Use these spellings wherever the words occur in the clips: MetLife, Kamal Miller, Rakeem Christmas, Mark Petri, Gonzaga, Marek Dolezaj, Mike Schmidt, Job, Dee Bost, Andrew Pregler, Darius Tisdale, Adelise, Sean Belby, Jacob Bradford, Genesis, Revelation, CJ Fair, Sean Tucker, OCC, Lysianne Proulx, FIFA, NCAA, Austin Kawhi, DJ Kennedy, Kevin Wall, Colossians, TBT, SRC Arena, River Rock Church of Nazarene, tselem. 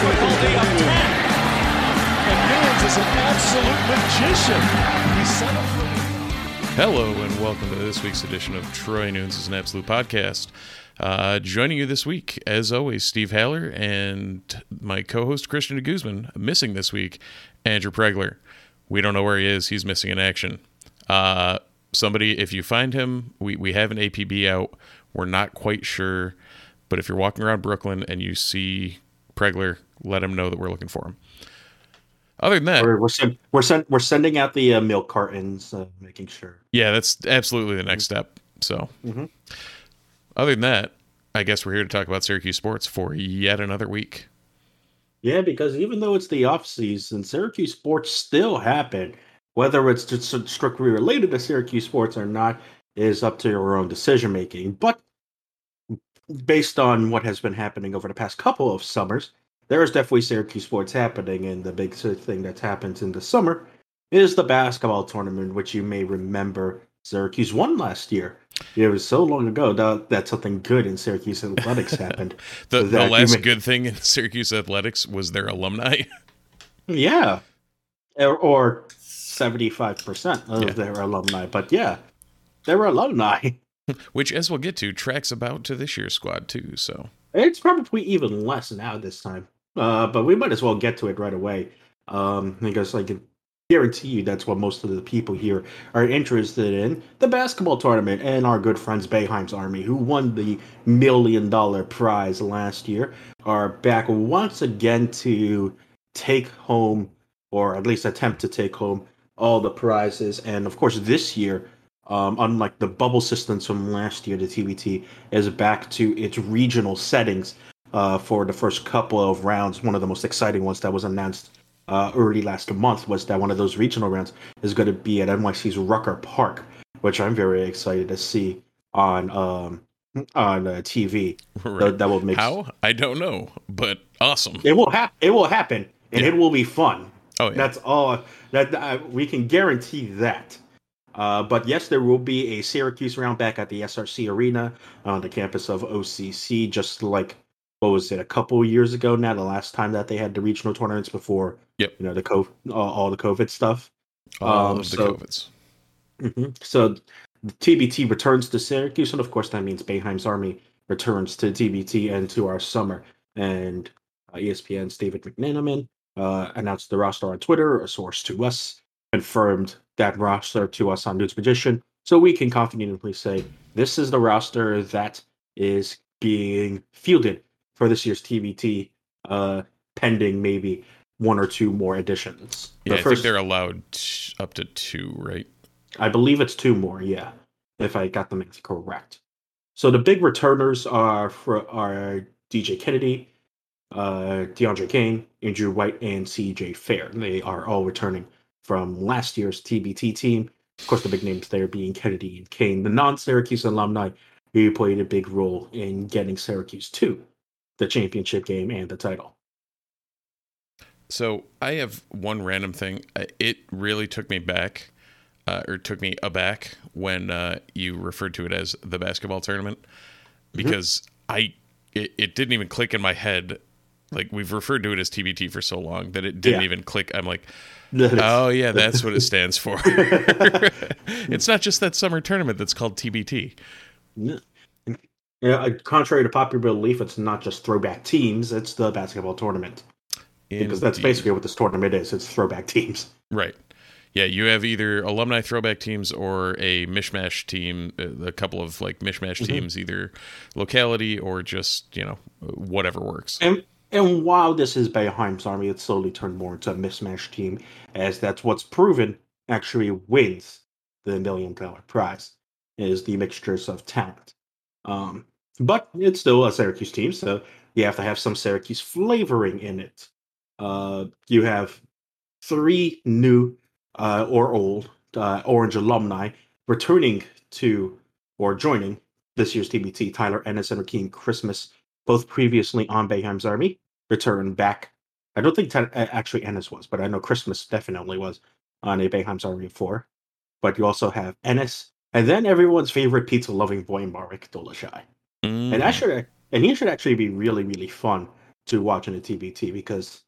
difficulty of 10. And Nunes is an absolute magician. He set up for... Hello and welcome to this week's edition of Troy Nunes is an Absolute Podcast. Joining you this week, as always, Steve Haller and my co-host Christian DeGuzman. Missing this week, Andrew Pregler. We don't know where he is. He's missing in action. Somebody, if you find him, we have an APB out. We're not quite sure, but if you're walking around Brooklyn and you see Pregler, let him know that we're looking for him. Other than that, we're sending out the milk cartons, making sure. Yeah, that's absolutely the next step. So, Other than that, I guess we're here to talk about Syracuse sports for yet another week. Yeah, because even though it's the off season, Syracuse sports still happen. Whether it's just strictly related to Syracuse sports or not is up to your own decision-making. But based on what has been happening over the past couple of summers, there is definitely Syracuse sports happening. And the big thing that's happened in the summer is the basketball tournament, which you may remember Syracuse won last year. It was so long ago that something good in Syracuse athletics happened. the last good thing in Syracuse athletics was their alumni. Yeah. Or 75% of their alumni, but they were alumni. Which, as we'll get to, tracks about to this year's squad too. So it's probably even less now this time. But we might as well get to it right away, because I can guarantee you that's what most of the people here are interested in: the basketball tournament and our good friends Boeheim's Army, who won the $1 million prize last year, are back once again to take home, or at least attempt to take home, all the prizes. And of course this year, unlike the bubble systems from last year, the TBT is back to its regional settings for the first couple of rounds. One of the most exciting ones that was announced early last month was that one of those regional rounds is going to be at NYC's Rucker Park, which I'm very excited to see on TV. Right. That will make how? I don't know, but awesome. It will happen, and it will be fun. Oh, yeah. That's all that we can guarantee that. But yes, there will be a Syracuse round back at the SRC Arena on the campus of OCC, just like, what was it, a couple years ago now, the last time that they had the regional tournaments before, the all the COVID stuff. COVIDs. So TBT returns to Syracuse, and of course that means Boeheim's Army returns to TBT and to our summer. And ESPN's David McManaman announced the roster on Twitter. A source to us confirmed that roster to us on News Magician, so we can confidently say this is the roster that is being fielded for this year's TBT, pending maybe one or two more additions. Yeah, I think they're allowed up to two, right? I believe it's two more, yeah, if I got them correct. So the big returners are DJ Kennedy, DeAndre Kane, Andrew White, and CJ Fair. They are all returning from last year's TBT team. Of course, the big names there being Kennedy and Kane, the non-Syracuse alumni who played a big role in getting Syracuse to the championship game and the title. So I have one random thing. It really took me aback when you referred to it as the basketball tournament, because it didn't even click in my head. Like, we've referred to it as TBT for so long that it didn't even click. I'm like, oh yeah, that's what it stands for. It's not just that summer tournament that's called TBT. Yeah, contrary to popular belief, it's not just throwback teams. It's the basketball tournament. Indeed. Because that's basically what this tournament is. It's throwback teams. Right. Yeah, you have either alumni throwback teams or a mishmash team, a couple of like mishmash teams, either locality or just, whatever works. And while this is Boeheim's Army, it's slowly turned more into a mismatch team, as that's what's proven actually wins the $1 million prize, is the mixtures of talent. But it's still a Syracuse team, so you have to have some Syracuse flavoring in it. You have three new or old Orange alumni returning to or joining this year's TBT: Tyler Ennis and Rakeem Christmas, both previously on Boeheim's Army, return back. I don't think actually Ennis was, but I know Christmas definitely was on a Boeheim's Army 4. But you also have Ennis, and then everyone's favorite pizza-loving boy, Marek Dolezaj. And he should actually be really, really fun to watching the TBT, because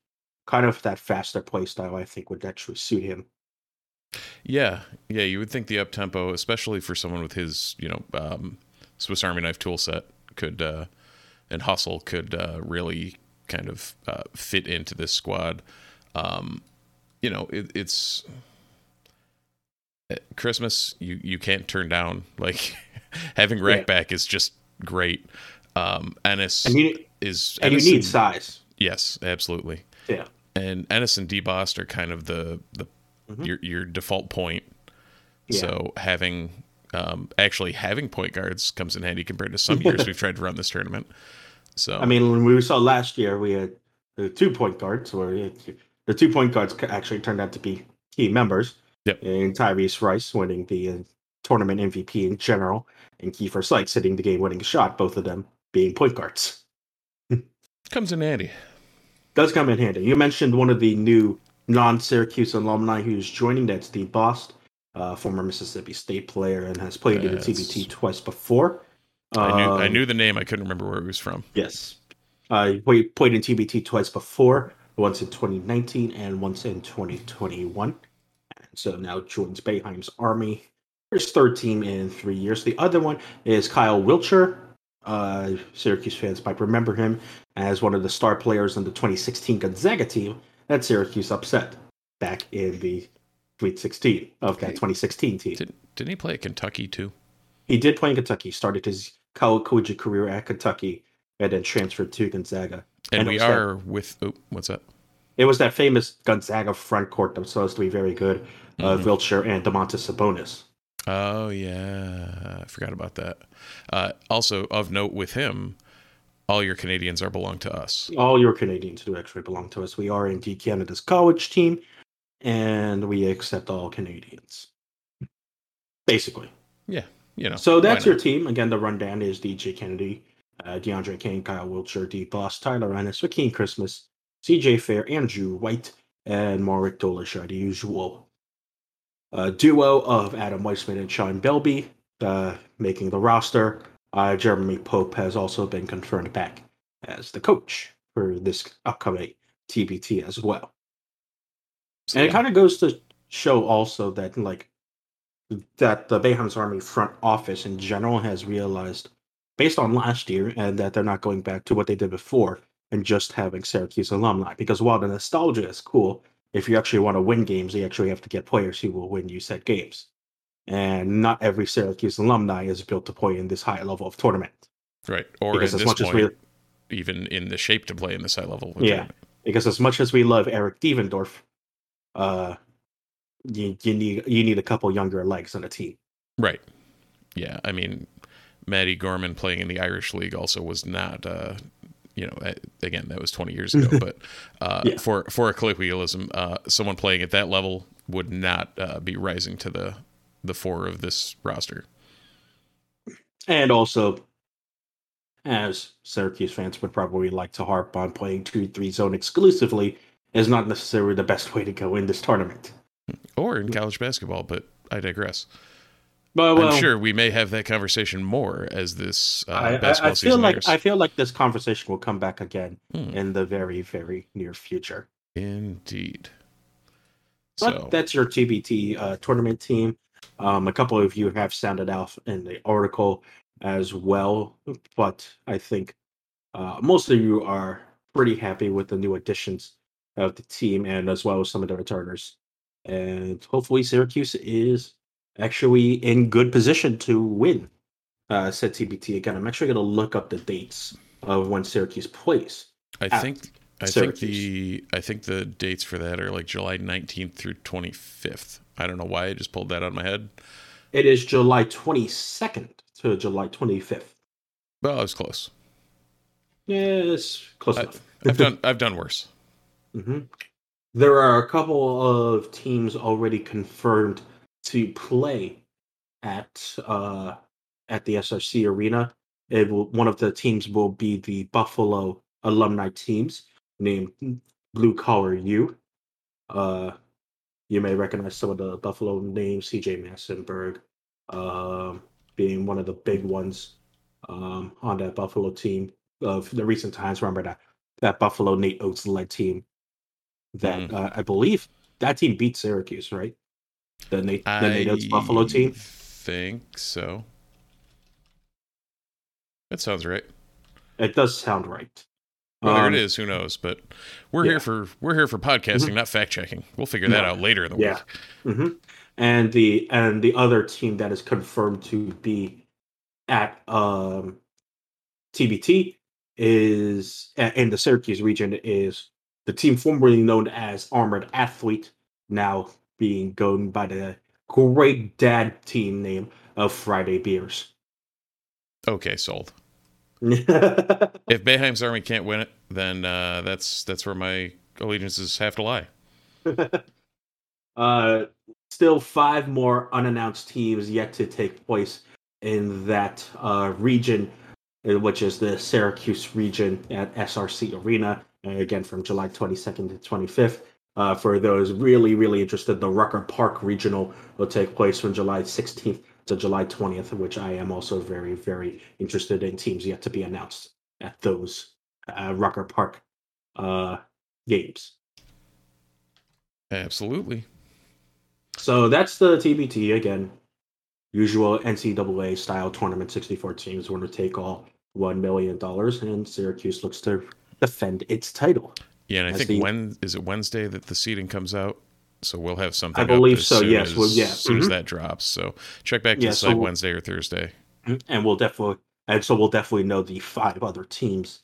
kind of that faster play style, I think, would actually suit him. Yeah, you would think the up-tempo, especially for someone with his, Swiss Army knife tool set and hustle could really kind of fit into this squad. It's Christmas, you can't turn down. Like, having Rack back is just great. Ennis, you need size. Yes, absolutely. Yeah. And Ennis and Dee Bost are kind of the your default point. Yeah. So having point guards comes in handy compared to some years we've tried to run this tournament. So when we saw last year, we had the 2 point guards, where the 2 point guards actually turned out to be key members. Yep. And Tyrese Rice winning the tournament MVP in general, and Kiefer Sykes hitting the game-winning shot, both of them being point guards. Comes in handy. Does come in handy. You mentioned one of the new non-Syracuse alumni who's joining. That's Dee Bost, former Mississippi State player, and has played in the TBT twice before. I knew the name. I couldn't remember where he was from. Yes. He played in TBT twice before, once in 2019 and once in 2021. And so now joins Boeheim's Army. His third team in 3 years. The other one is Kyle Wiltshire. Syracuse fans might remember him as one of the star players in the 2016 Gonzaga team that Syracuse upset back in the Sweet 16 of that 2016 team. Didn't he play at Kentucky too? He did play in Kentucky. Started his collegiate career at Kentucky and then transferred to Gonzaga. And we are what's up? It was that famous Gonzaga front court that was supposed to be very good, Wiltshire and Domantas Sabonis. Oh, yeah. I forgot about that. Also, of note with him, all your Canadians belong to us. All your Canadians do actually belong to us. We are indeed Canada's college team, and we accept all Canadians, basically. Yeah. So that's your team. Again, the rundown is DJ Kennedy, DeAndre Kane, Kyle Wiltshire, Dee Bost, Tyler Ennis, Rakeem Christmas, CJ Fair, Andrew White, and Marek Dolezaj, the usual duo of Adam Weissman and Sean Belby making the roster. Jeremy Pope has also been confirmed back as the coach for this upcoming TBT as well. So, and it kind of goes to show also that the Boeheim's Army front office in general has realized, based on last year, and that they're not going back to what they did before and just having Syracuse alumni. Because while the nostalgia is cool, if you actually want to win games, you actually have to get players who will win you set games. And not every Syracuse alumni is built to play in this high level of tournament. Right. Or at this point, even in the shape to play in this high level of tournament. Because as much as we love Eric Devendorf, you need a couple younger legs on the team. Right. Yeah. I mean, Matty Gorman playing in the Irish League also was not... again, that was 20 years ago, but for a colloquialism, someone playing at that level would not be rising to the fore of this roster. And also, as Syracuse fans would probably like to harp on, playing 2-3 zone exclusively is not necessarily the best way to go in this tournament. Or in college basketball, but I digress. I'm sure we may have that conversation more as this basketball season airs. I feel like this conversation will come back again in the very, very near future. Indeed. But that's your TBT tournament team. A couple of you have sounded out in the article as well, but I think most of you are pretty happy with the new additions of the team, and as well as some of the returners. And hopefully Syracuse is actually in good position to win said TBT again. I'm actually going to look up the dates of when Syracuse plays. I think the dates for that are like July 19th through 25th. I don't know why I just pulled that out of my head. It is July 22nd to July 25th. Well, I was close. Yes, close enough. I've done worse. Mm-hmm. There are a couple of teams already confirmed to play at the SRC Arena. One of the teams will be the Buffalo alumni teams, named Blue Collar U. You may recognize some of the Buffalo names, CJ Massenberg being one of the big ones on that Buffalo team of the recent times. Remember that that Buffalo Nate Oats led team that I believe that team beat Syracuse, right? The Nate Oats Buffalo team. Think so. That sounds right. It does sound right. Whether it is, who knows? But we're here for podcasting, not fact checking. We'll figure that out later in the week. Mm-hmm. And the other team that is confirmed to be at TBT is in the Syracuse region is the team formerly known as Armored Athlete, now being going by the great dad team name of Friday Beers. Okay, sold. If Boeheim's Army can't win it, then that's where my allegiances have to lie. Still 5 more unannounced teams yet to take place in that region, which is the Syracuse region at SRC Arena, again from July 22nd to 25th. For those really, really interested, the Rucker Park Regional will take place from July 16th to July 20th, which I am also very, very interested in. Teams yet to be announced at those Rucker Park games. Absolutely. So that's the TBT again. Usual NCAA style tournament, 64 teams, winner take all, $1 million, and Syracuse looks to defend its title. Yeah, and I think Wednesday that the seeding comes out, so we'll have something. I believe so. Yes, as soon as that drops. So check back to the site Wednesday or Thursday, and we'll definitely know the 5 other teams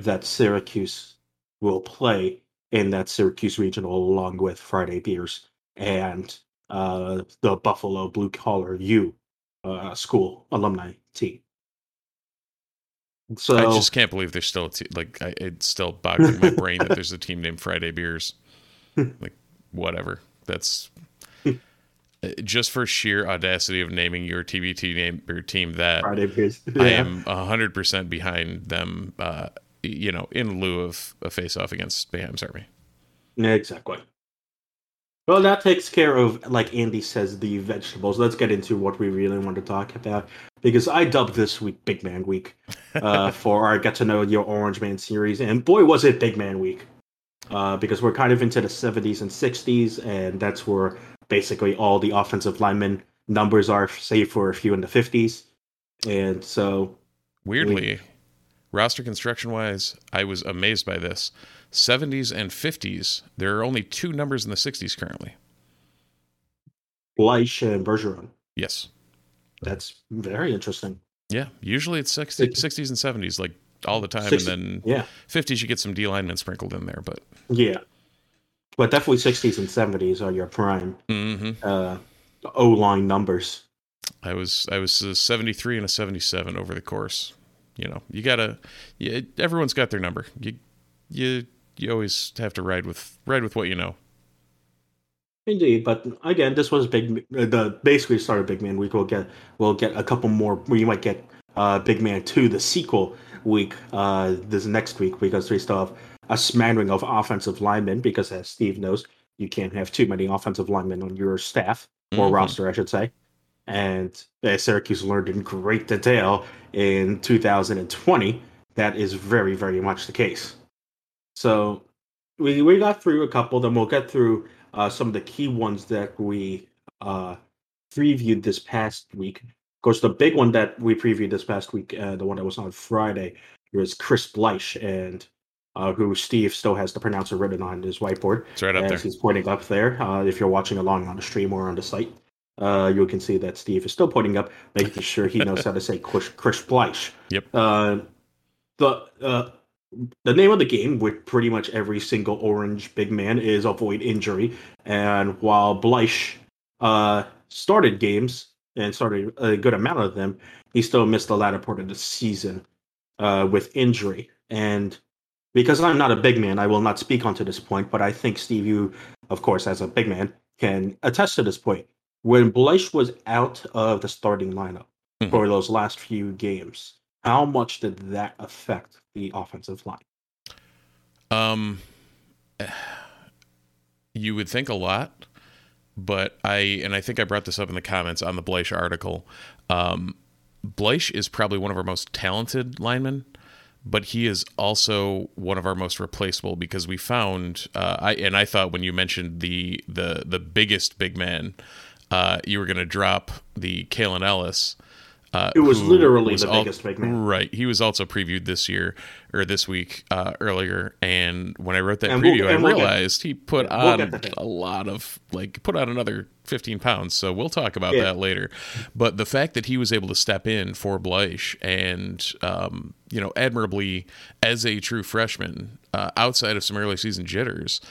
that Syracuse will play in that Syracuse regional, along with Friday Beers and the Buffalo Blue Collar U school alumni team. So, I just can't believe there's still a team. Like, it's still boggling my brain that there's a team named Friday Beers. Like, whatever. That's just for sheer audacity of naming your TBT name or team that. Friday Beers. Yeah. I am 100% behind them. In lieu of a face-off against Boeheim's Army. Exactly. Well, that takes care of, like Andy says, the vegetables. Let's get into what we really want to talk about, because I dubbed this week Big Man Week for our Get to Know Your Orange Man series. And boy, was it Big Man Week, because we're kind of into the 70s and 60s, and that's where basically all the offensive linemen numbers are, save for a few in the 50s. And so... Weirdly, roster construction-wise, I was amazed by this. 70s and 50s, there are only 2 numbers in the 60s currently. Bleich and Bergeron. Yes. That's very interesting. Yeah. Usually it's 60s and 70s, like all the time. 60, and then 50s, you get some D linemen sprinkled in there. But yeah. But definitely 60s and 70s are your prime O line numbers. I was a 73 and a 77 over the course. You know, you gotta. Everyone's got their number. You always have to ride with what you know. Indeed, but again, this was big. The basically start of Big Man Week. We'll get a couple more. We might get Big Man 2, the sequel week, this next week, because we still have a smattering of offensive linemen. Because as Steve knows, you can't have too many offensive linemen on your staff or roster, I should say. And Syracuse learned in great detail in 2020. That is very, very much the case. So we got through a couple. Then we'll get through some of the key ones that we previewed this past week. Of course, the big one that we previewed this past week, the one that was on Friday, was Chris Bleich, and who Steve still has the pronouncer written on his whiteboard. It's right up there. He's pointing up there. If you're watching along on the stream or on the site, you can see that Steve is still pointing up, making sure he knows how to say Chris Bleich. Yep. The name of the game with pretty much every single orange big man is avoid injury. And while Bleich started games and started a good amount of them, he still missed the latter part of the season with injury. And because I'm not a big man, I will not speak onto this point, but I think, Steve, you, of course, as a big man, can attest to this point. When Bleich was out of the starting lineup for those last few games, how much did that affect the offensive line? You would think a lot, but I think I brought this up in the comments on the Bleich article. Bleich is probably one of our most talented linemen, but he is also one of our most replaceable because we found I thought when you mentioned the biggest big man, you were going to drop the Kalan Ellis. It was literally the biggest big man. Right. He was also previewed this week earlier. And when I wrote that preview, I realized he put on a lot of, put on another 15 pounds. So we'll talk about that later. But the fact that he was able to step in for Bleich and, admirably as a true freshman, outside of some early season jitters,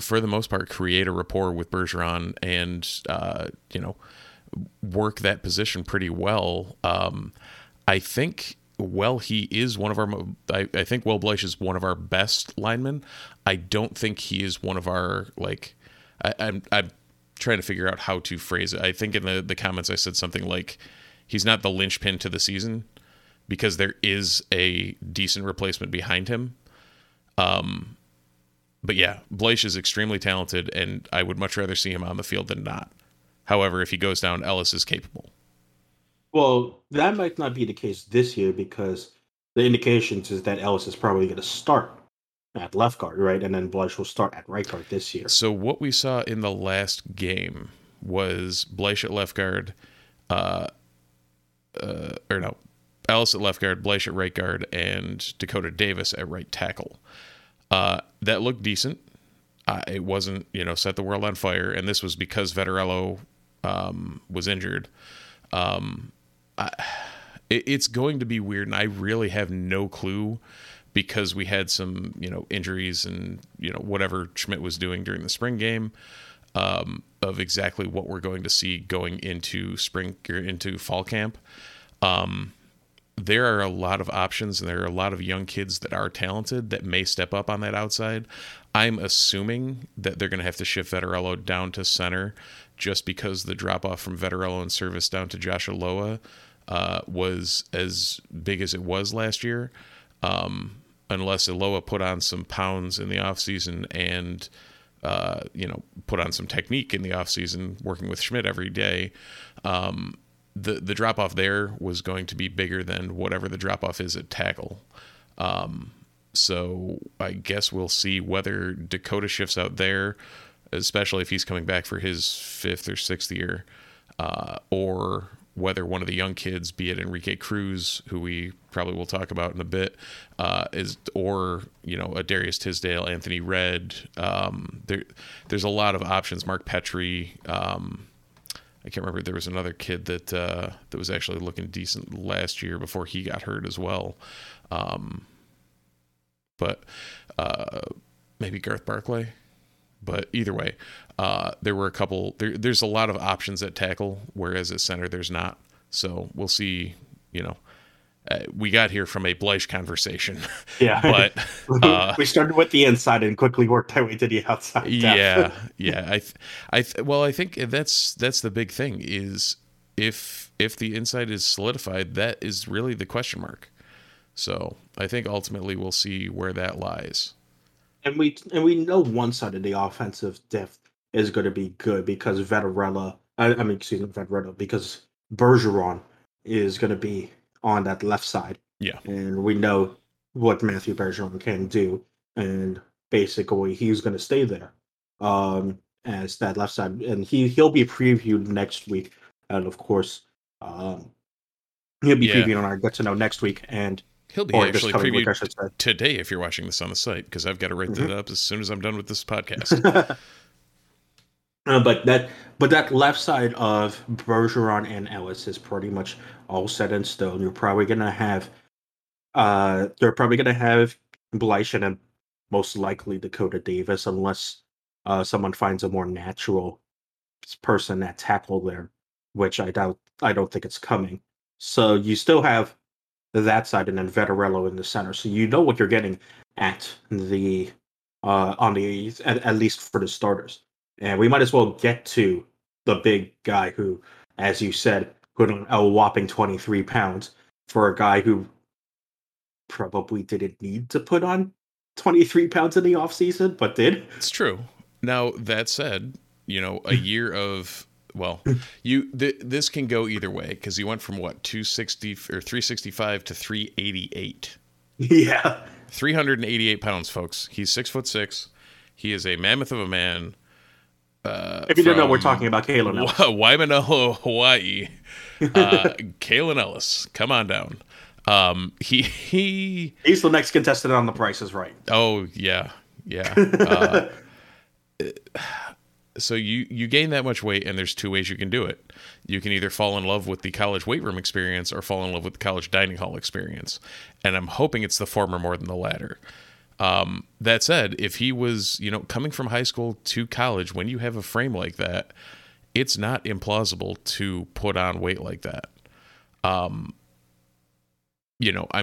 for the most part, create a rapport with Bergeron and, work that position pretty well. I think Will Bleich is one of our best linemen. I don't think he is one of our, I'm trying to figure out how to phrase it. I think in the comments I said something like he's not the linchpin to the season because there is a decent replacement behind him. But yeah, Bleich is extremely talented, and I would much rather see him on the field than not. However, if he goes down, Ellis is capable. Well, that might not be the case this year because the indications is that Ellis is probably going to start at left guard, right? And then Bleich will start at right guard this year. So what we saw in the last game was Bleich at left guard, Ellis at left guard, Bleich at right guard, and Dakota Davis at right tackle. That looked decent. It wasn't, set the world on fire. And this was because Vettorello was injured. It's going to be weird. And I really have no clue because we had some, injuries and, whatever Schmidt was doing during the spring game of exactly what we're going to see going into spring or into fall camp. There are a lot of options and there are a lot of young kids that are talented that may step up on that outside. I'm assuming that they're going to have to shift Vettorello down to center just because the drop-off from Vettorello in service down to Josh Ilaoa was as big as it was last year, unless Ilaoa put on some pounds in the offseason and, put on some technique in the offseason, working with Schmidt every day. The drop-off there was going to be bigger than whatever the drop-off is at tackle. So I guess we'll see whether Dakota shifts out there, especially if he's coming back for his 5th or 6th year, or whether one of the young kids, be it Enrique Cruz, who we probably will talk about in a bit, or a Darius Tisdale, Anthony Redd. There's a lot of options. Mark Petri, I can't remember. There was another kid that was actually looking decent last year before he got hurt as well. But maybe Garth Barclay. But either way, there were a couple. There's a lot of options at tackle, whereas at center there's not. So we'll see. We got here from a Bleich conversation. Yeah, but we started with the inside and quickly worked our way to the outside. Yeah, yeah. I think that's the big thing is if the inside is solidified, that is really the question mark. So I think ultimately we'll see where that lies. And we know one side of the offensive depth is going to be good because Vettorello because Bergeron is going to be on that left side. Yeah. And we know what Matthew Bergeron can do. And basically he's going to stay there as that left side. And he'll be previewed next week. And of course, he'll be previewed on our Get to Know next week. And he'll be actually previewed today if you're watching this on the site, because I've got to write that up as soon as I'm done with this podcast. But that left side of Bergeron and Ellis is pretty much all set in stone. You're probably gonna have they're probably gonna have Bleich and then most likely Dakota Davis, unless someone finds a more natural person at tackle there, which I doubt. I don't think it's coming. So you still have that side and then Vettorello in the center. So you know what you're getting at the at least for the starters. And we might as well get to the big guy who, as you said, put on a whopping 23 pounds for a guy who probably didn't need to put on 23 pounds in the offseason, but did. It's true. Now, that said, a year of, this can go either way because he went from 260 or 365 to 388 Yeah. 388 pounds, folks. He's 6'6". He is a mammoth of a man. If you didn't know, we're talking about Kalan Ellis. Waimanalo, Hawaii. Kalan Ellis, come on down. He's the next contestant on The Price is Right. Oh, yeah. Yeah. So you gain that much weight, and there's two ways you can do it. You can either fall in love with the college weight room experience or fall in love with the college dining hall experience. And I'm hoping it's the former more than the latter. That said, if he was, coming from high school to college, when you have a frame like that, it's not implausible to put on weight like that. I'm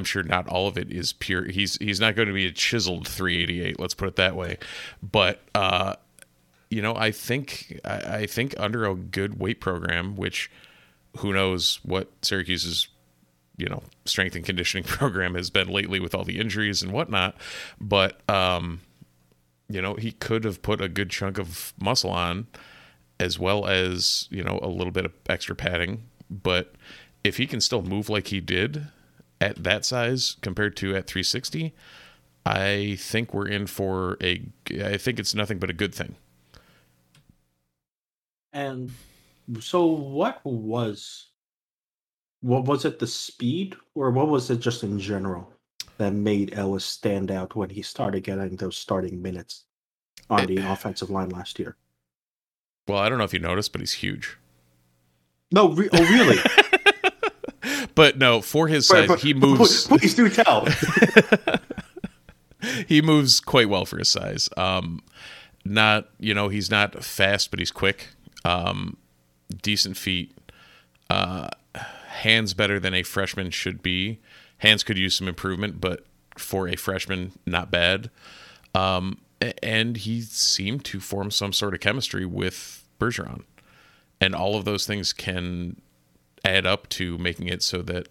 sure not all of it is pure. He's not going to be a chiseled 388. Let's put it that way. But, I think under a good weight program, which who knows what Syracuse's, strength and conditioning program has been lately with all the injuries and whatnot. But, he could have put a good chunk of muscle on as well as, a little bit of extra padding. But if he can still move like he did at that size compared to at 360, I think it's nothing but a good thing. And so what was it, the speed, or what was it just in general that made Ellis stand out when he started getting those starting minutes on the offensive line last year? Well, I don't know if you noticed, but he's huge. No, really? But no, for his size, he moves. Please do tell. He moves quite well for his size. He's not fast, but he's quick. Decent feet, hands better than a freshman should be. Hands could use some improvement, but for a freshman, not bad. And he seemed to form some sort of chemistry with Bergeron, and all of those things can add up to making it so that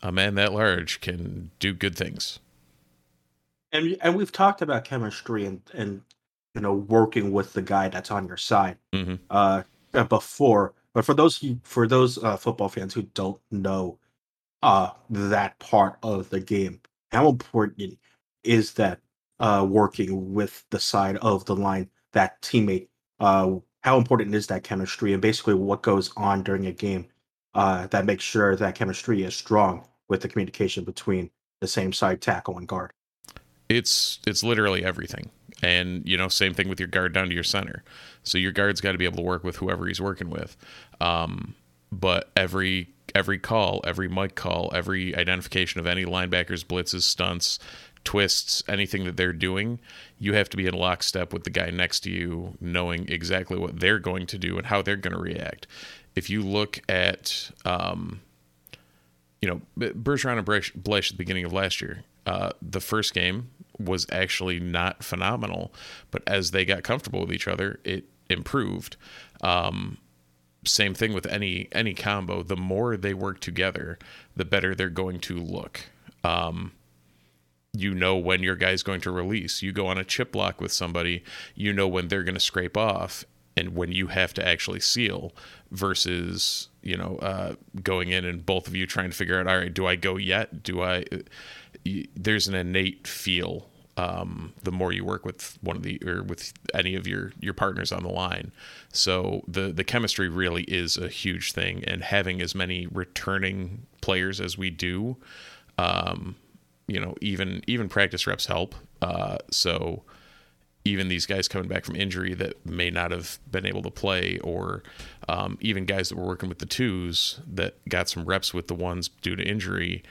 a man that large can do good things. And we've talked about chemistry and working with the guy that's on your side, mm-hmm. Before. But for those football fans who don't know that part of the game, how important is that working with the side of the line, that teammate? How important is that chemistry, and basically what goes on during a game that makes sure that chemistry is strong with the communication between the same side tackle and guard? It's literally everything. And, same thing with your guard down to your center. So your guard's got to be able to work with whoever he's working with. But every call, every mic call, every identification of any linebackers, blitzes, stunts, twists, anything that they're doing, you have to be in lockstep with the guy next to you, knowing exactly what they're going to do and how they're going to react. If you look at, Bergeron and Bleich at the beginning of last year, the first game was actually not phenomenal, but as they got comfortable with each other, it improved. Same thing with any combo. The more they work together, the better they're going to look. When your guy's going to release. You go on a chip block with somebody, when they're going to scrape off and when you have to actually seal versus, going in and both of you trying to figure out, all right, do I go yet? There's an innate feel the more you work with with any of your partners on the line. So the chemistry really is a huge thing, and having as many returning players as we do, even practice reps help. So even these guys coming back from injury that may not have been able to play, or even guys that were working with the twos that got some reps with the ones due to injury,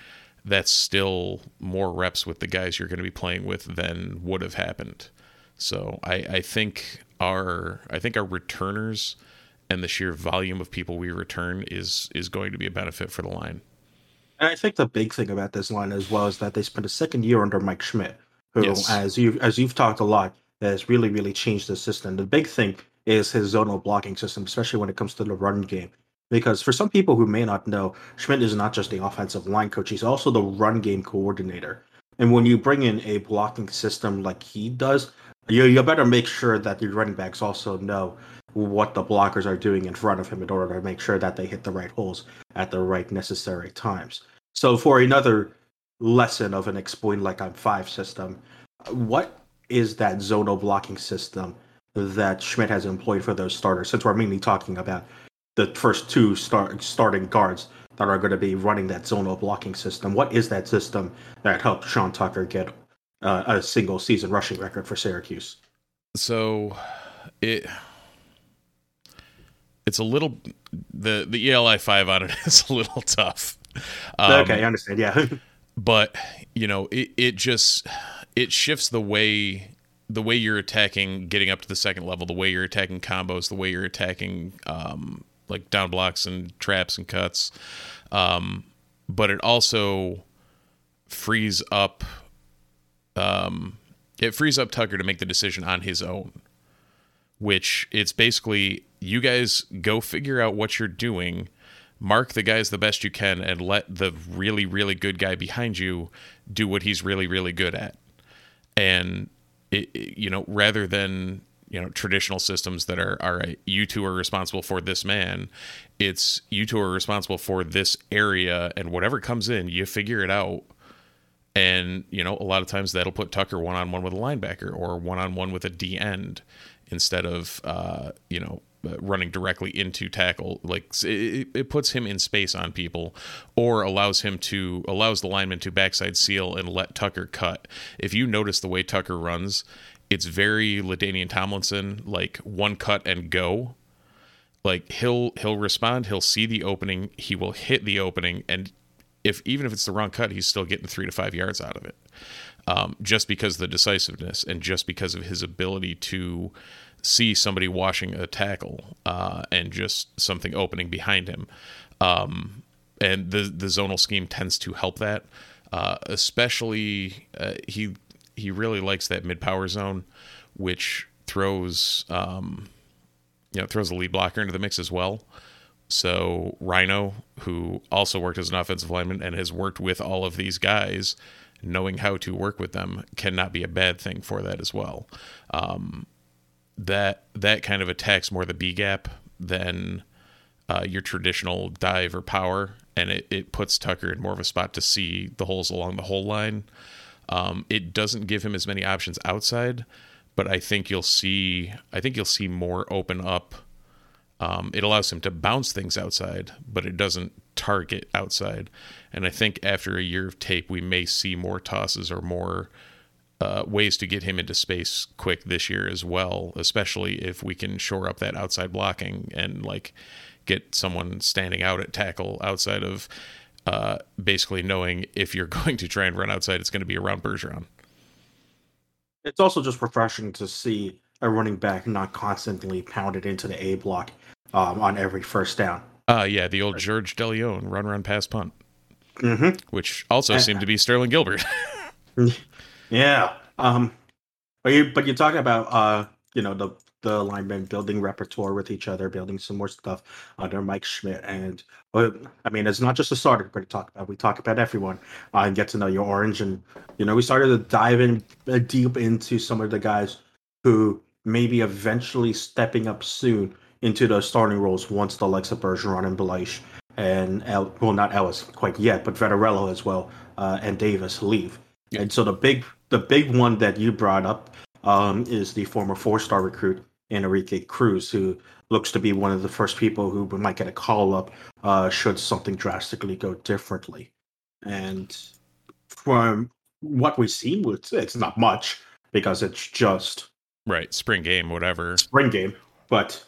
that's still more reps with the guys you're going to be playing with than would have happened. So I think our returners and the sheer volume of people we return is going to be a benefit for the line. And I think the big thing about this line as well is that they spent a second year under Mike Schmidt, who, yes, as you've talked a lot, has really, really changed the system. The big thing is his zonal blocking system, especially when it comes to the run game. Because for some people who may not know, Schmidt is not just the offensive line coach, he's also the run game coordinator. And when you bring in a blocking system like he does, you better make sure that your running backs also know what the blockers are doing in front of him in order to make sure that they hit the right holes at the right necessary times. So for another lesson of an explain like I'm five system. What is that zonal blocking system that Schmidt has employed for those starters, since we're mainly talking about the first two starting guards that are going to be running that zonal blocking system? What is that system that helped Sean Tucker get a single season rushing record for Syracuse? So it's a little, the ELI 5 on it is a little tough. Okay, I understand, yeah. But, you know, it shifts the way you're attacking, getting up to the second level, the way you're attacking combos, the way you're attacking like down blocks and traps and cuts. But it also frees up Tucker to make the decision on his own, which it's basically you guys go figure out what you're doing, mark the guys the best you can, and let the really, really good guy behind you do what he's really, really good at. And rather than, you know, traditional systems that are, all right, you two are responsible for this man, it's you two are responsible for this area, and whatever comes in, you figure it out. And, you know, a lot of times that'll put Tucker one-on-one with a linebacker or one-on-one with a D end instead of, running directly into tackle. Like it puts him in space on people, or allows the lineman to backside seal and let Tucker cut. If you notice the way Tucker runs, it's very LaDainian Tomlinson, like one cut and go. Like he'll respond, he'll see the opening, he will hit the opening, and even if it's the wrong cut, he's still getting 3 to 5 yards out of it, just because of the decisiveness and just because of his ability to see somebody washing a tackle and just something opening behind him. And the zonal scheme tends to help that, especially he really likes that mid-power zone, which throws a lead blocker into the mix as well. So Rhino, who also worked as an offensive lineman and has worked with all of these guys, knowing how to work with them cannot be a bad thing for that as well. That kind of attacks more the B gap than your traditional dive or power, and it puts Tucker in more of a spot to see the holes along the whole line. It doesn't give him as many options outside, but I think you'll see more open up. It allows him to bounce things outside, but it doesn't target outside. And I think after a year of tape, we may see more tosses or more ways to get him into space quick this year as well, especially if we can shore up that outside blocking and like get someone standing out at tackle outside of basically knowing if you're going to try and run outside, it's going to be around Bergeron. It's also just refreshing to see a running back not constantly pounded into the A block on every first down. Yeah, the old George DeLeon run, pass, punt, which also seemed to be Sterling Gilbert. Yeah, but you're talking about the linemen building repertoire with each other, building some more stuff under Mike Schmidt, and it's not just the starter we're going to talk about. We talk about everyone and get to know your orange, and we started to dive in deep into some of the guys who maybe eventually stepping up soon into those starting roles once the likes of Bergeron and Bleich and not Ellis quite yet, but Vettorello as well and Davis leave. Yeah. And so the big one that you brought up is the former 4-star recruit Enrique Cruz, who looks to be one of the first people who might get a call up should something drastically go differently. And from what we've seen, it's not much because it's just spring game, but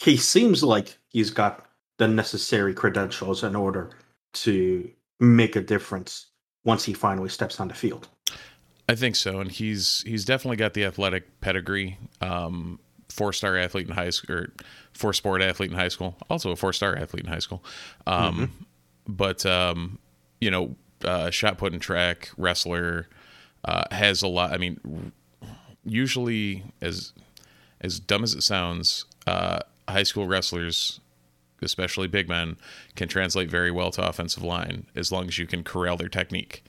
he seems like he's got the necessary credentials in order to make a difference once he finally steps on the field. I think so, and he's definitely got the athletic pedigree. 4-star athlete in high school, or 4-sport athlete in high school, also a 4-star athlete in high school. Shot put and track, wrestler, has a lot. I mean, usually, as dumb as it sounds, high school wrestlers, especially big men, can translate very well to offensive line as long as you can corral their technique.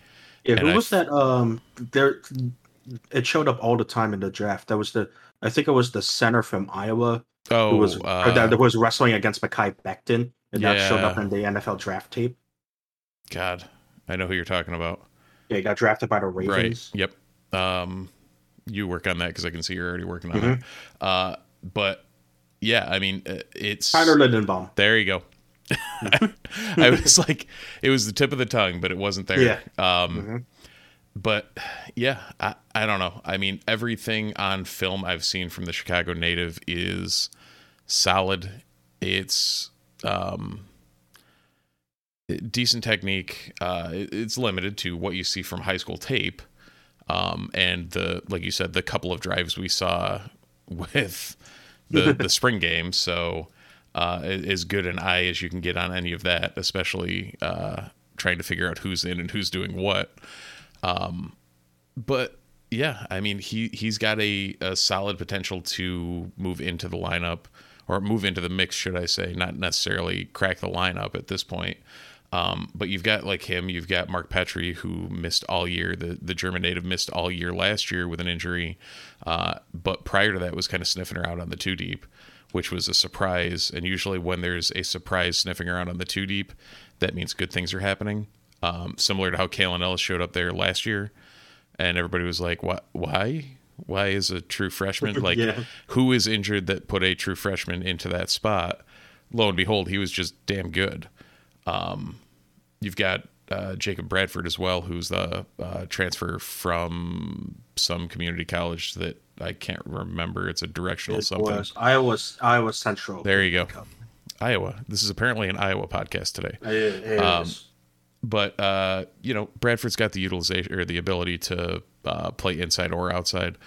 Yeah, who was that? There, it showed up all the time in the draft. That was I think it was the center from Iowa. Oh, who was wrestling against Mekhi Becton, and that showed up in the NFL draft tape. God, I know who you're talking about. Yeah, he got drafted by the Ravens. Right. Yep. You work on that because I can see you're already working on it. But yeah, I mean, it's Tyler Lindenbaum. There you go. I was like, it was the tip of the tongue, but it wasn't there. Yeah. But yeah, I don't know. I mean, everything on film I've seen from the Chicago native is solid. It's decent technique. It's limited to what you see from high school tape. And the, like you said, the couple of drives we saw with the spring game. So as good an eye as you can get on any of that, especially trying to figure out who's in and who's doing what. But yeah, I mean, he's got a solid potential to move into the lineup, or move into the mix, should I say, not necessarily crack the lineup at this point. But you've got like him, you've got Mark Petri, who missed all year. The German native missed all year last year with an injury. But prior to that was kind of sniffing around on the two deep, which was a surprise. And usually when there's a surprise sniffing around on the two deep, that means good things are happening. Similar to how Kalan Ellis showed up there last year and everybody was like, why? Why is a true freshman like who is injured that put a true freshman into that spot? Lo and behold, he was just damn good. You've got Jacob Bradford as well, who's the transfer from some community college that I can't remember. It's a directional something. Iowa Central. There you go. Iowa. This is apparently an Iowa podcast today. It is. But, you know, Bradford's got the utilization or the ability to play inside or outside.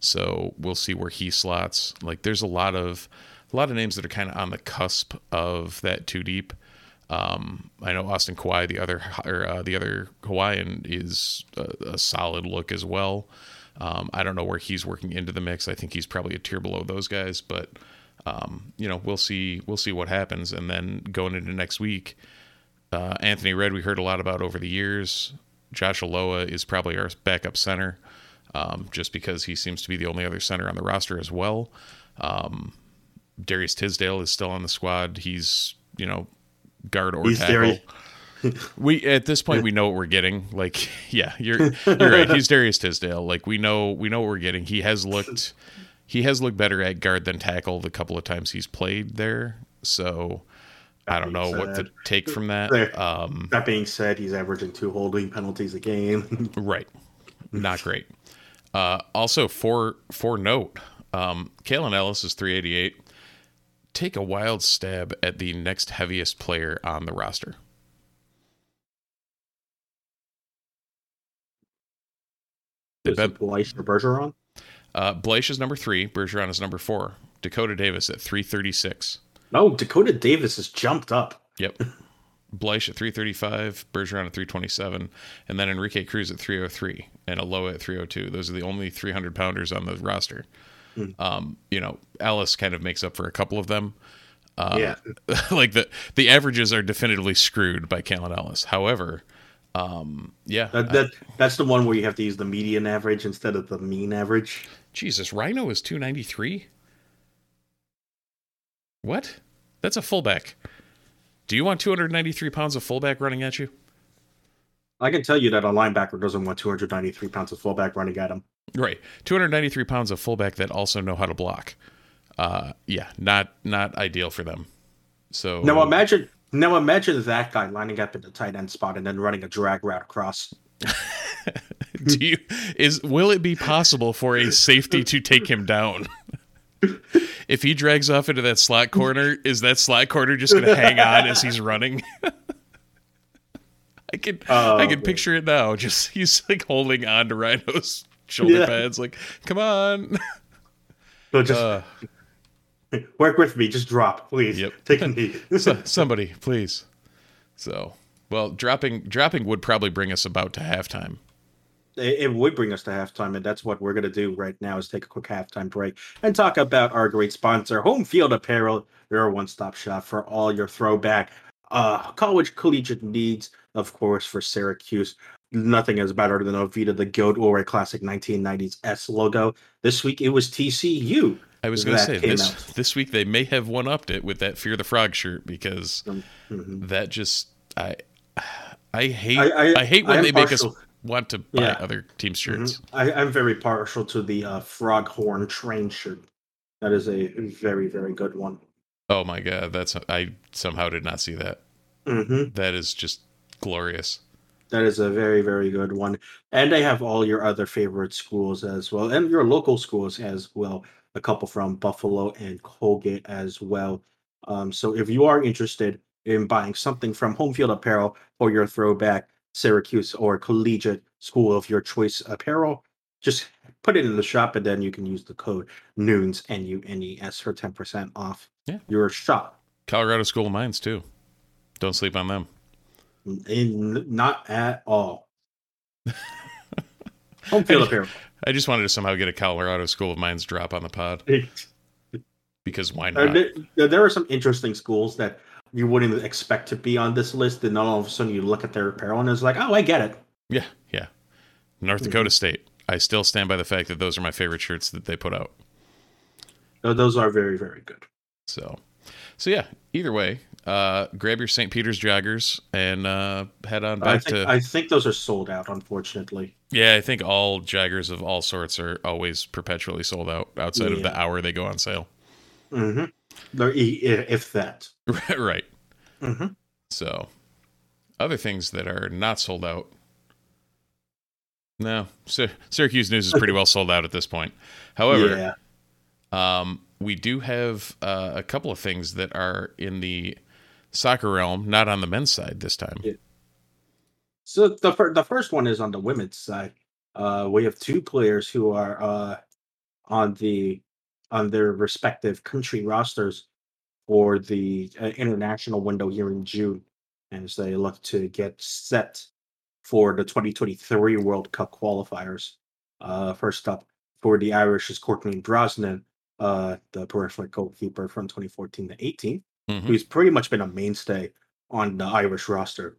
So we'll see where he slots. Like, there's a lot of names that are kind of on the cusp of that two deep. I know Austin Kawhi, the other Hawaiian, is a solid look as well. I don't know where he's working into the mix. I think he's probably a tier below those guys, but you know, we'll see what happens. And then going into next week, Anthony Redd, we heard a lot about over the years. Josh Ilaoa is probably our backup center, just because he seems to be the only other center on the roster as well. Darius Tisdale is still on the squad. He's, you know, guard or tackle. We at this point we know what we're getting. Like, yeah, you're right. He's Darius Tisdale. Like, we know what we're getting. He has looked better at guard than tackle the couple of times he's played there. So I don't know what to take from that. That being said, he's averaging 2 holding penalties a game. Right. Not great. Also, for note, Kalan Ellis is 388. Take a wild stab at the next heaviest player on the roster. Is it Bleich or Bergeron? Bleich is number 3. Bergeron is number 4. Dakota Davis at 336. No, Dakota Davis has jumped up. Yep. Bleich at 335, Bergeron at 327, and then Enrique Cruz at 303 and Ilaoa at 302. Those are the only 300-pounders on the roster. You know, Ellis kind of makes up for a couple of them. Like the averages are definitively screwed by Kalan Ellis. However, that's the one where you have to use the median average instead of the mean average. Jesus, Rhino is 293. What? That's a fullback. Do you want 293 pounds of fullback running at you? I can tell you that a linebacker doesn't want 293 pounds of fullback running at him. Right. 293 pounds of fullback that also know how to block. Not ideal for them. So now imagine that guy lining up in the tight end spot and then running a drag route across. Will it be possible for a safety to take him down? If he drags off into that slot corner, is that slot corner just going to hang on as he's running? I can picture it now. Just he's like holding on to Rhino's shoulder pads, like, come on. So just work with me. Just drop, please. Yep. Take a knee. Somebody, please. So, well, dropping would probably bring us about to halftime. It would bring us to halftime, and that's what we're going to do right now is take a quick halftime break and talk about our great sponsor, Home Field Apparel. They're a one-stop shop for all your throwback college collegiate needs, of course, for Syracuse. Nothing is better than Ovita the Goat or a classic 1990s S logo. This week, it was TCU. I was going to say, this week they may have one-upped it with that Fear the Frog shirt because that just... I hate when they make us... want to buy other team shirts. Mm-hmm. I'm very partial to the frog horn train shirt. That is a very, very good one. Oh my God, I somehow did not see that. Mm-hmm. That is just glorious. That is a very, very good one. And they have all your other favorite schools as well, and your local schools as well. A couple from Buffalo and Colgate as well. So if you are interested in buying something from Home Field Apparel for your throwback Syracuse or collegiate school of your choice apparel, just put it in the shop, and then you can use the code NUNES, NUNES, for 10% off your shop. Colorado School of Mines, too. Don't sleep on them. Not at all. Home Field Apparel. I just wanted to somehow get a Colorado School of Mines drop on the pod. Because why not? There are some interesting schools that you wouldn't expect to be on this list, and all of a sudden you look at their apparel and it's like, oh, I get it. Yeah, yeah. North Dakota State. I still stand by the fact that those are my favorite shirts that they put out. Those are very, very good. So yeah, either way, grab your St. Peter's joggers and head on back to... I think those are sold out, unfortunately. Yeah, I think all joggers of all sorts are always perpetually sold out outside of the hour they go on sale. Mm-hmm. If that. Right. Mm-hmm. So, other things that are not sold out... No, Syracuse News is pretty well sold out at this point. However, we do have a couple of things that are in the soccer realm, not on the men's side this time. Yeah. So the first one is on the women's side. We have two players who are on their respective country rosters for the international window here in June, as they look to get set for the 2023 World Cup qualifiers. First up for the Irish is Courtney Brosnan, the peripheral goalkeeper from 2014 to 18, who's pretty much been a mainstay on the Irish roster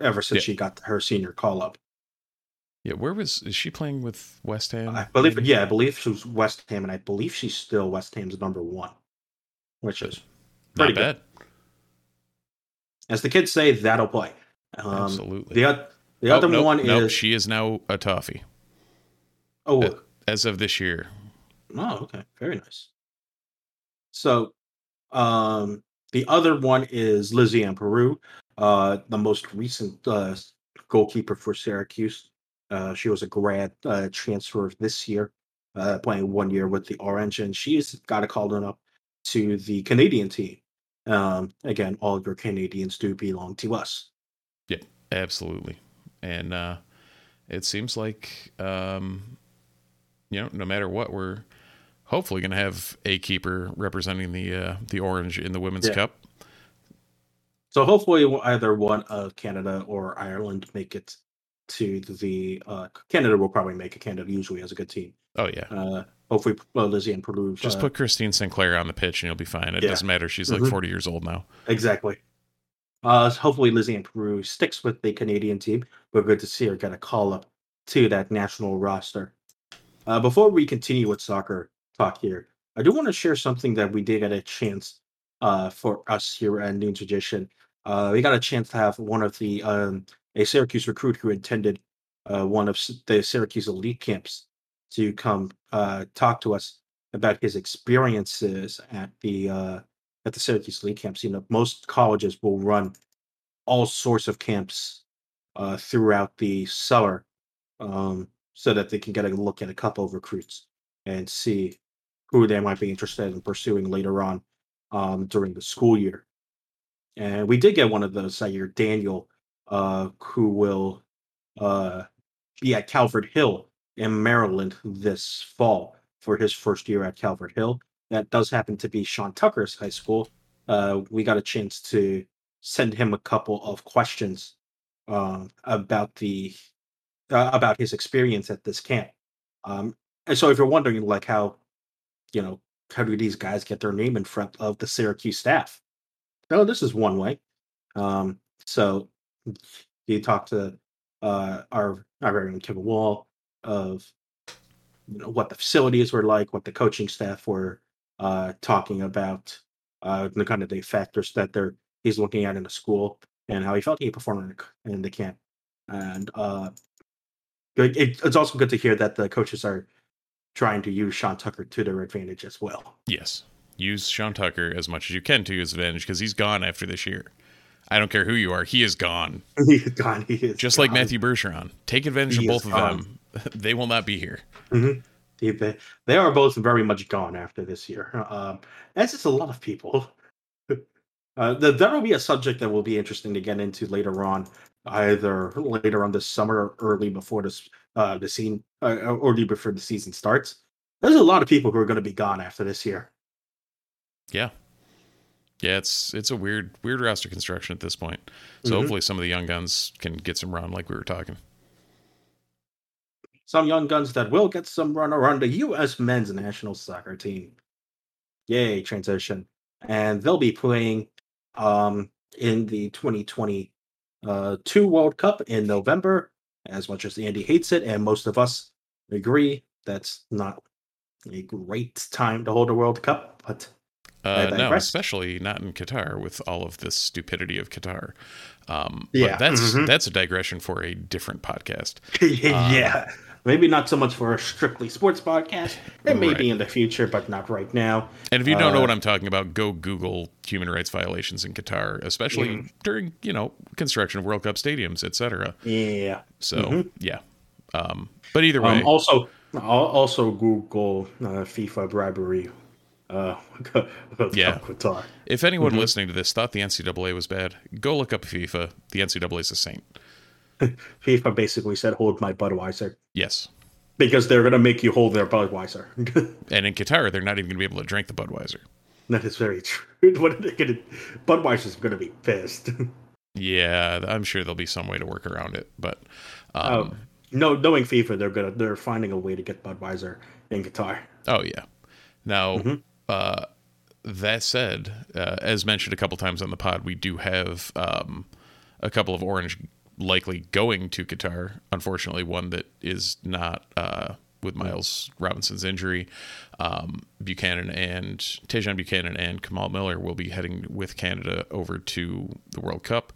ever since she got her senior call-up. Yeah, is she playing with West Ham? I believe she was West Ham, and I believe she's still West Ham's #1, which is pretty bad. Good. As the kids say, that'll play. Absolutely. The other one is she is now a Toffee. Oh, as of this year. Oh, okay, very nice. So, the other one is Lysianne Proulx, the most recent goalkeeper for Syracuse. She was a grad transfer this year, playing 1 year with the Orange, and she's got a call up to the Canadian team. Again, all your Canadians do belong to us. Yeah, absolutely. And it seems like, no matter what, we're hopefully going to have a keeper representing the Orange in the Women's Cup. So hopefully either one of Canada or Ireland make it to the Canada will probably make it. Canada usually has a good team. Oh, yeah. Hopefully Lysianne Proulx. Just put Christine Sinclair on the pitch and you'll be fine. It doesn't matter. She's like 40 years old now. Exactly. Hopefully Lysianne Proulx sticks with the Canadian team. We're good to see her get a call-up to that national roster. Before we continue with soccer talk here, I do want to share something that we did get a chance for us here at Noon Tradition. We got a chance to have one of the a Syracuse recruit who attended one of the Syracuse elite camps to come talk to us about his experiences at the Syracuse League camps. You know, most colleges will run all sorts of camps throughout the summer so that they can get a look at a couple of recruits and see who they might be interested in pursuing later on during the school year. And we did get one of those that year, Daniel, who will be at Calvert Hill in Maryland this fall for his first year at Calvert Hill. That does happen to be Sean Tucker's high school. We got a chance to send him a couple of questions about his experience at this camp. And so if you're wondering, like, how do these guys get their name in front of the Syracuse staff? No, this is one way. So you talk to our very own Kevin Wall of, what the facilities were like, what the coaching staff were talking about, the kind of the factors that he's looking at in the school, and how he felt he performed in the camp. And It's also good to hear that the coaches are trying to use Sean Tucker to their advantage as well. Yes. Use Sean Tucker as much as you can to his advantage because he's gone after this year. I don't care who you are. He is gone. He is gone. He is just gone. Like Matthew Bergeron. Take advantage of both of them. They will not be here. Mm-hmm. They are both very much gone after this year. That's just a lot of people. That will be a subject that will be interesting to get into later on, either later on this summer or early before this early before the season starts. There's a lot of people who are going to be gone after this year. Yeah. Yeah, it's a weird roster construction at this point. So hopefully some of the young guns can get some run like we were talking. Some young guns that will get some run around the U.S. men's national soccer team. Yay, transition. And they'll be playing in the 2022 World Cup in November. As much as Andy hates it, and most of us agree, that's not a great time to hold a World Cup, but... no, especially not in Qatar with all of this stupidity of Qatar. But that's a digression for a different podcast. Yeah. Maybe not so much for a strictly sports podcast. It may be in the future, but not right now. And if you don't know what I'm talking about, go Google human rights violations in Qatar, especially during, construction of World Cup stadiums, etc. Yeah. So, but either way. Also Google FIFA bribery. Qatar. If anyone listening to this thought the NCAA was bad, go look up FIFA. The NCAA is a saint. FIFA basically said, "Hold my Budweiser." Yes, because they're going to make you hold their Budweiser. And in Qatar, they're not even going to be able to drink the Budweiser. That is very true. What are they going to? Budweiser's going to be pissed. Yeah, I'm sure there'll be some way to work around it, but no, knowing FIFA, they're finding a way to get Budweiser in Qatar. Oh yeah, now. That said, as mentioned a couple times on the pod, we do have a couple of orange likely going to Qatar. Unfortunately, one that is not with Miles Robinson's injury. Tejan Buchanan and Kamal Miller will be heading with Canada over to the World Cup.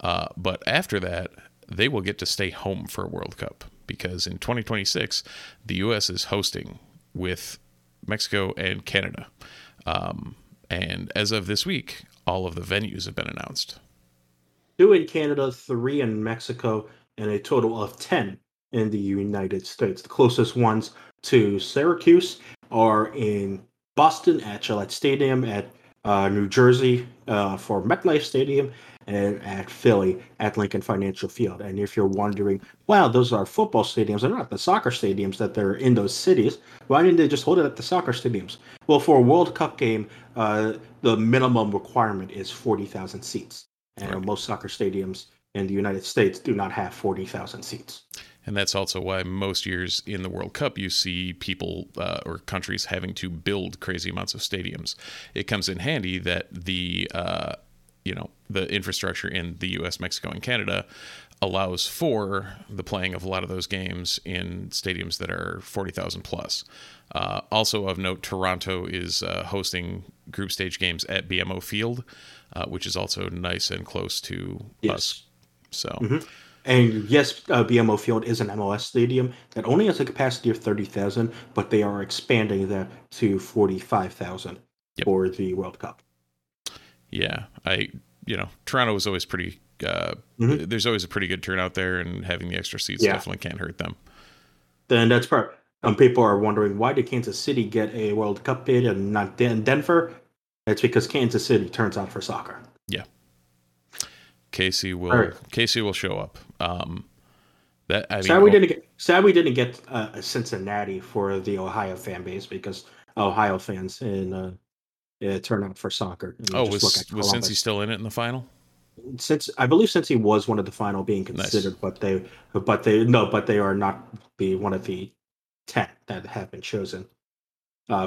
But after that, they will get to stay home for a World Cup because in 2026, the U.S. is hosting with Mexico and Canada. And as of this week, all of the venues have been announced. 2 in Canada, 3 in Mexico, and a total of 10 in the United States. The closest ones to Syracuse are in Boston at Gillette Stadium, at New Jersey for MetLife Stadium, and at Philly at Lincoln Financial Field. And if you're wondering, wow, those are football stadiums, they're not the soccer stadiums that they're in those cities, why didn't they just hold it at the soccer stadiums? Well, for a World Cup game, the minimum requirement is 40,000 seats. And most soccer stadiums in the United States do not have 40,000 seats. And that's also why most years in the World Cup, you see people or countries having to build crazy amounts of stadiums. It comes in handy that the infrastructure in the U.S., Mexico, and Canada allows for the playing of a lot of those games in stadiums that are 40,000 plus. Also of note, Toronto is hosting group stage games at BMO Field, which is also nice and close to us. So. Mm-hmm. And yes, BMO Field is an MLS stadium that only has a capacity of 30,000, but they are expanding that to 45,000 for the World Cup. Yeah, Toronto was always pretty. There's always a pretty good turnout there, and having the extra seats definitely can't hurt them. Then that's part. People are wondering, why did Kansas City get a World Cup bid and not Denver? It's because Kansas City turns out for soccer. Yeah. Casey will show up. Sad we didn't get Cincinnati for the Ohio fan base because Ohio fans turn out for soccer. Was Cincy still in it in the final? I believe Cincy was one of the final being considered, nice. but they are not one of the 10 that have been chosen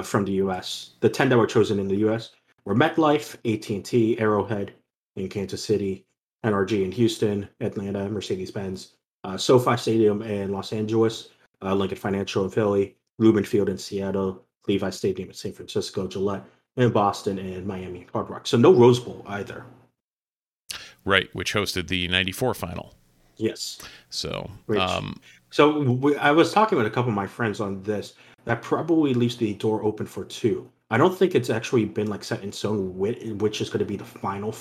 from the U.S. The 10 that were chosen in the U.S. were MetLife, AT&T, Arrowhead, in Kansas City, NRG in Houston, Atlanta, Mercedes-Benz, SoFi Stadium in Los Angeles, Lincoln Financial in Philly, Lumen Field in Seattle, Levi Stadium in San Francisco, Gillette in Boston, and Miami and Hard Rock. So no Rose Bowl either. Right, which hosted the '94 final. Yes. So So I was talking with a couple of my friends on this. That probably leaves the door open for two. I don't think it's actually been like set in stone which is going to be the final.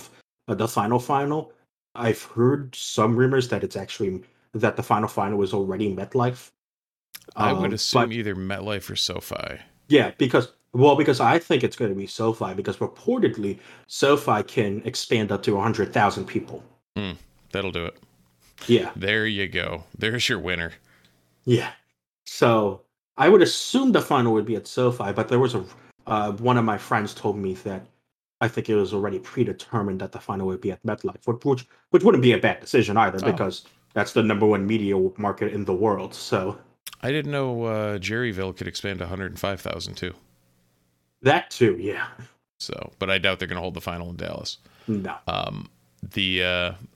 I've heard some rumors that it's actually that the final is already MetLife. I would assume either MetLife or SoFi. Yeah, because I think it's going to be SoFi because reportedly SoFi can expand up to 100,000 people. That'll do it. Yeah. There you go. There's your winner. Yeah. So I would assume the final would be at SoFi, but there was one of my friends told me that I think it was already predetermined that the final would be at MetLife, which wouldn't be a bad decision either because that's the number one media market in the world. So I didn't know Jerryville could expand to 105,000 too. That too, yeah. So, but I doubt they're going to hold the final in Dallas. No.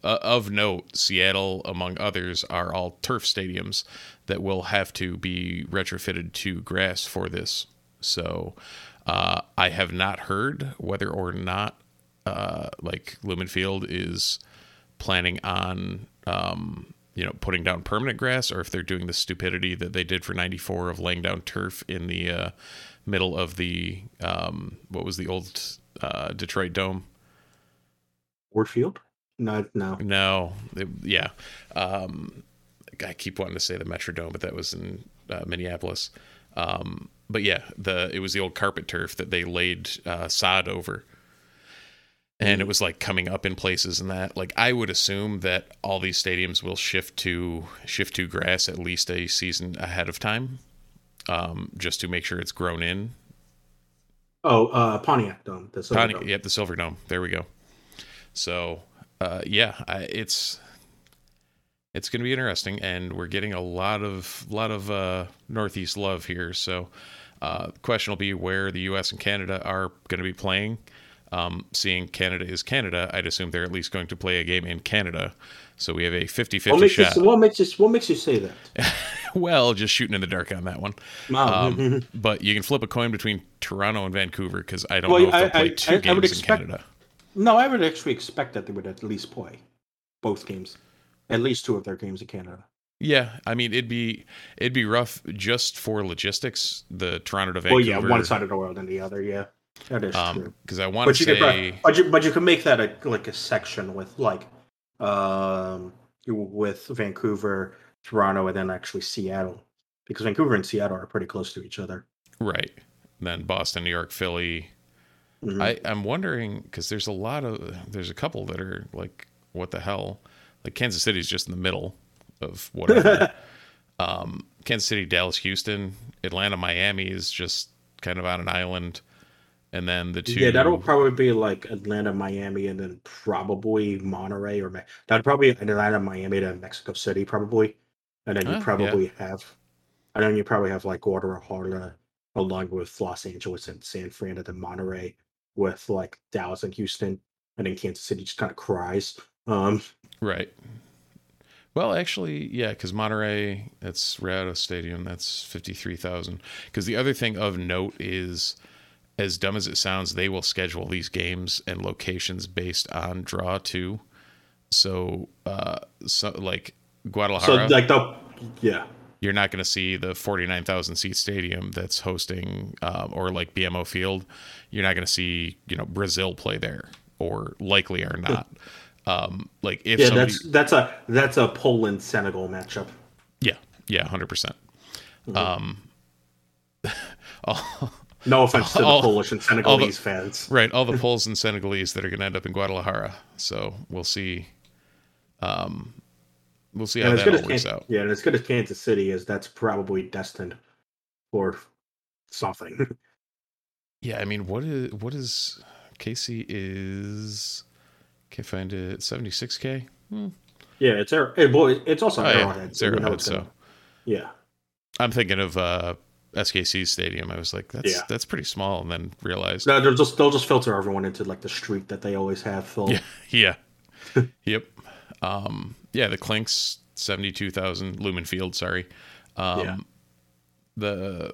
Of note, Seattle, among others, are all turf stadiums that will have to be retrofitted to grass for this. So I have not heard whether or not Lumen Field is planning on putting down permanent grass, or if they're doing the stupidity that they did for 94 of laying down turf in the middle of the what was the old Detroit Dome? Ford Field? No. Yeah. I keep wanting to say the Metrodome, but that was in Minneapolis. But yeah, it was the old carpet turf that they laid sod over. And it was like coming up in places and that. Like, I would assume that all these stadiums will shift to grass at least a season ahead of time, just to make sure it's grown in. Oh, Pontiac Dome. The Silver Dome. Yep, the Silver Dome. There we go. So, it's going to be interesting, and we're getting a lot of Northeast love here. So, the question will be where the U.S. and Canada are going to be playing. Seeing Canada is Canada, I'd assume they're at least going to play a game in Canada. So we have a 50-50 shot. What makes you say that? Well, just shooting in the dark on that one. But you can flip a coin between Toronto and Vancouver because I don't know if they'll play two games in Canada. No, I would actually expect that they would at least play both games, at least two of their games in Canada. Yeah, I mean it'd be rough just for logistics. The Toronto to Vancouver. Well, yeah, one side of the world and the other. Yeah, that is true. Because I want to say, but you can make that a section with with Vancouver, Toronto, and then actually Seattle, because Vancouver and Seattle are pretty close to each other. Right. And then Boston, New York, Philly. Mm-hmm. I'm wondering because there's a couple that are like, what the hell? Like Kansas City is just in the middle of whatever. Kansas City, Dallas, Houston, Atlanta, Miami is just kind of on an island, and then the two. Yeah, that'll probably be like Atlanta, Miami, and then probably Monterey, or that'd probably be Atlanta, Miami, then Mexico City probably, and then you probably have like Guadalajara along with Los Angeles and San Fran, and then Monterey, with like Dallas and Houston, and then Kansas City just kind of cries. Right. Well, actually, yeah, because Monterey, that's Rado Stadium, that's 53,000. Because the other thing of note is, as dumb as it sounds, they will schedule these games and locations based on draw too. So like Guadalajara. So like you're not going to see the 49,000 seat stadium that's hosting, or like BMO Field. You're not going to see, Brazil play there, or likely are not. That's a Poland Senegal matchup. Yeah, 100%. No offense to the Polish and Senegalese fans. Right, all the Poles and Senegalese that are going to end up in Guadalajara. So we'll see. We'll see how that all works out. Yeah, and as good as Kansas City is, that's probably destined for something. Yeah, I mean, what is KC is? Can't find it. 76K. Yeah, it's it's also Arrowhead. Yeah, it's Arrowhead. So, yeah, I'm thinking of SKC Stadium. I was like, that's pretty small, and then realized no, they'll just filter everyone into like the street that they always have filled. Yeah. Yep. Yeah, the Clinks, 72,000 Lumen Field. Sorry. All the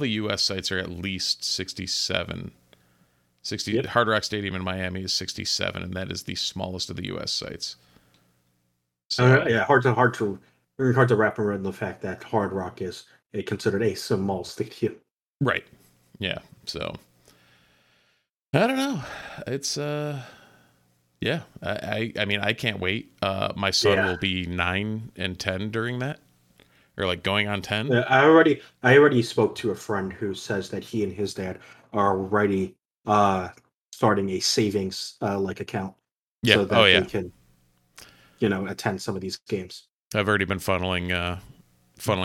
U.S. sites are at least 67. 60. Yep. Hard Rock Stadium in Miami is 67, and that is the smallest of the U.S. sites. So, yeah, hard to very hard to wrap around the fact that Hard Rock is considered a small stadium. Right. Yeah. So I don't know. It's yeah. I mean, I can't wait. My son will be 9 and 10 during that, or like going on 10. I already spoke to a friend who says that he and his dad are already starting a savings like account. Yeah. So that they can, you know, attend some of these games. I've already been funneling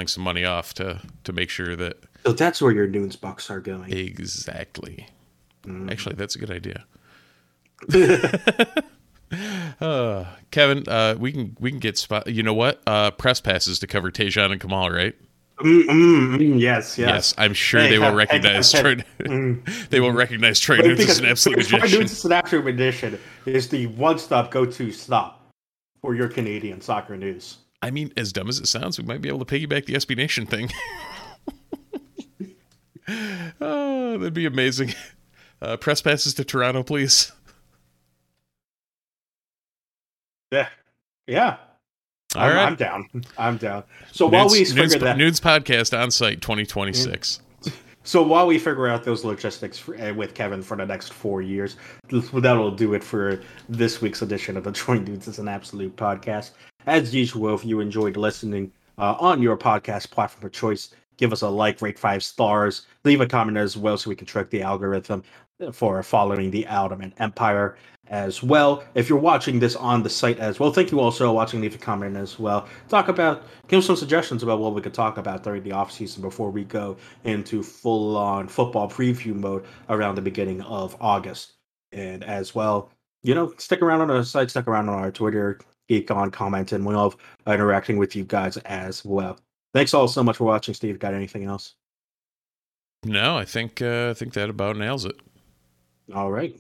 some money off to make sure that. So that's where your Nunes bucks are going. Exactly. Mm. Actually, that's a good idea. Kevin, we can get spot. You know what? Press passes to cover Tejan and Kamal, right? Yes. I'm sure they will recognize Trey Nunes as an absolute magician. Trey Nunes is an absolute magician. Is the one-stop go-to stop for your Canadian soccer news. I mean, as dumb as it sounds, we might be able to piggyback the SB Nation thing. Oh, that'd be amazing. Press passes to Toronto, please. Yeah. All right. I'm down. So while we figure that Nudes podcast on site 2026. So while we figure out those logistics with Kevin for the next 4 years, that'll do it for this week's edition of the Troy Nudes is an Absolute podcast. As usual, if you enjoyed listening on your podcast platform of choice, give us a like, rate 5 stars, leave a comment as well so we can trick the algorithm for following the Ottoman Empire as well. If you're watching this on the site as well, thank you also for watching. Leave a comment as well. Give some suggestions about what we could talk about during the offseason before we go into full-on football preview mode around the beginning of August. And as well, you know, stick around on our site, stick around on our Twitter, geek on, comment, and we love interacting with you guys as well. Thanks all so much for watching. Steve, got anything else? No, I think that about nails it. All right.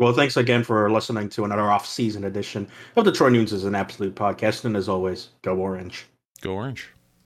Well, thanks again for listening to another off-season edition of the Troy Nunes is an Absolute podcast. And as always, go Orange. Go Orange.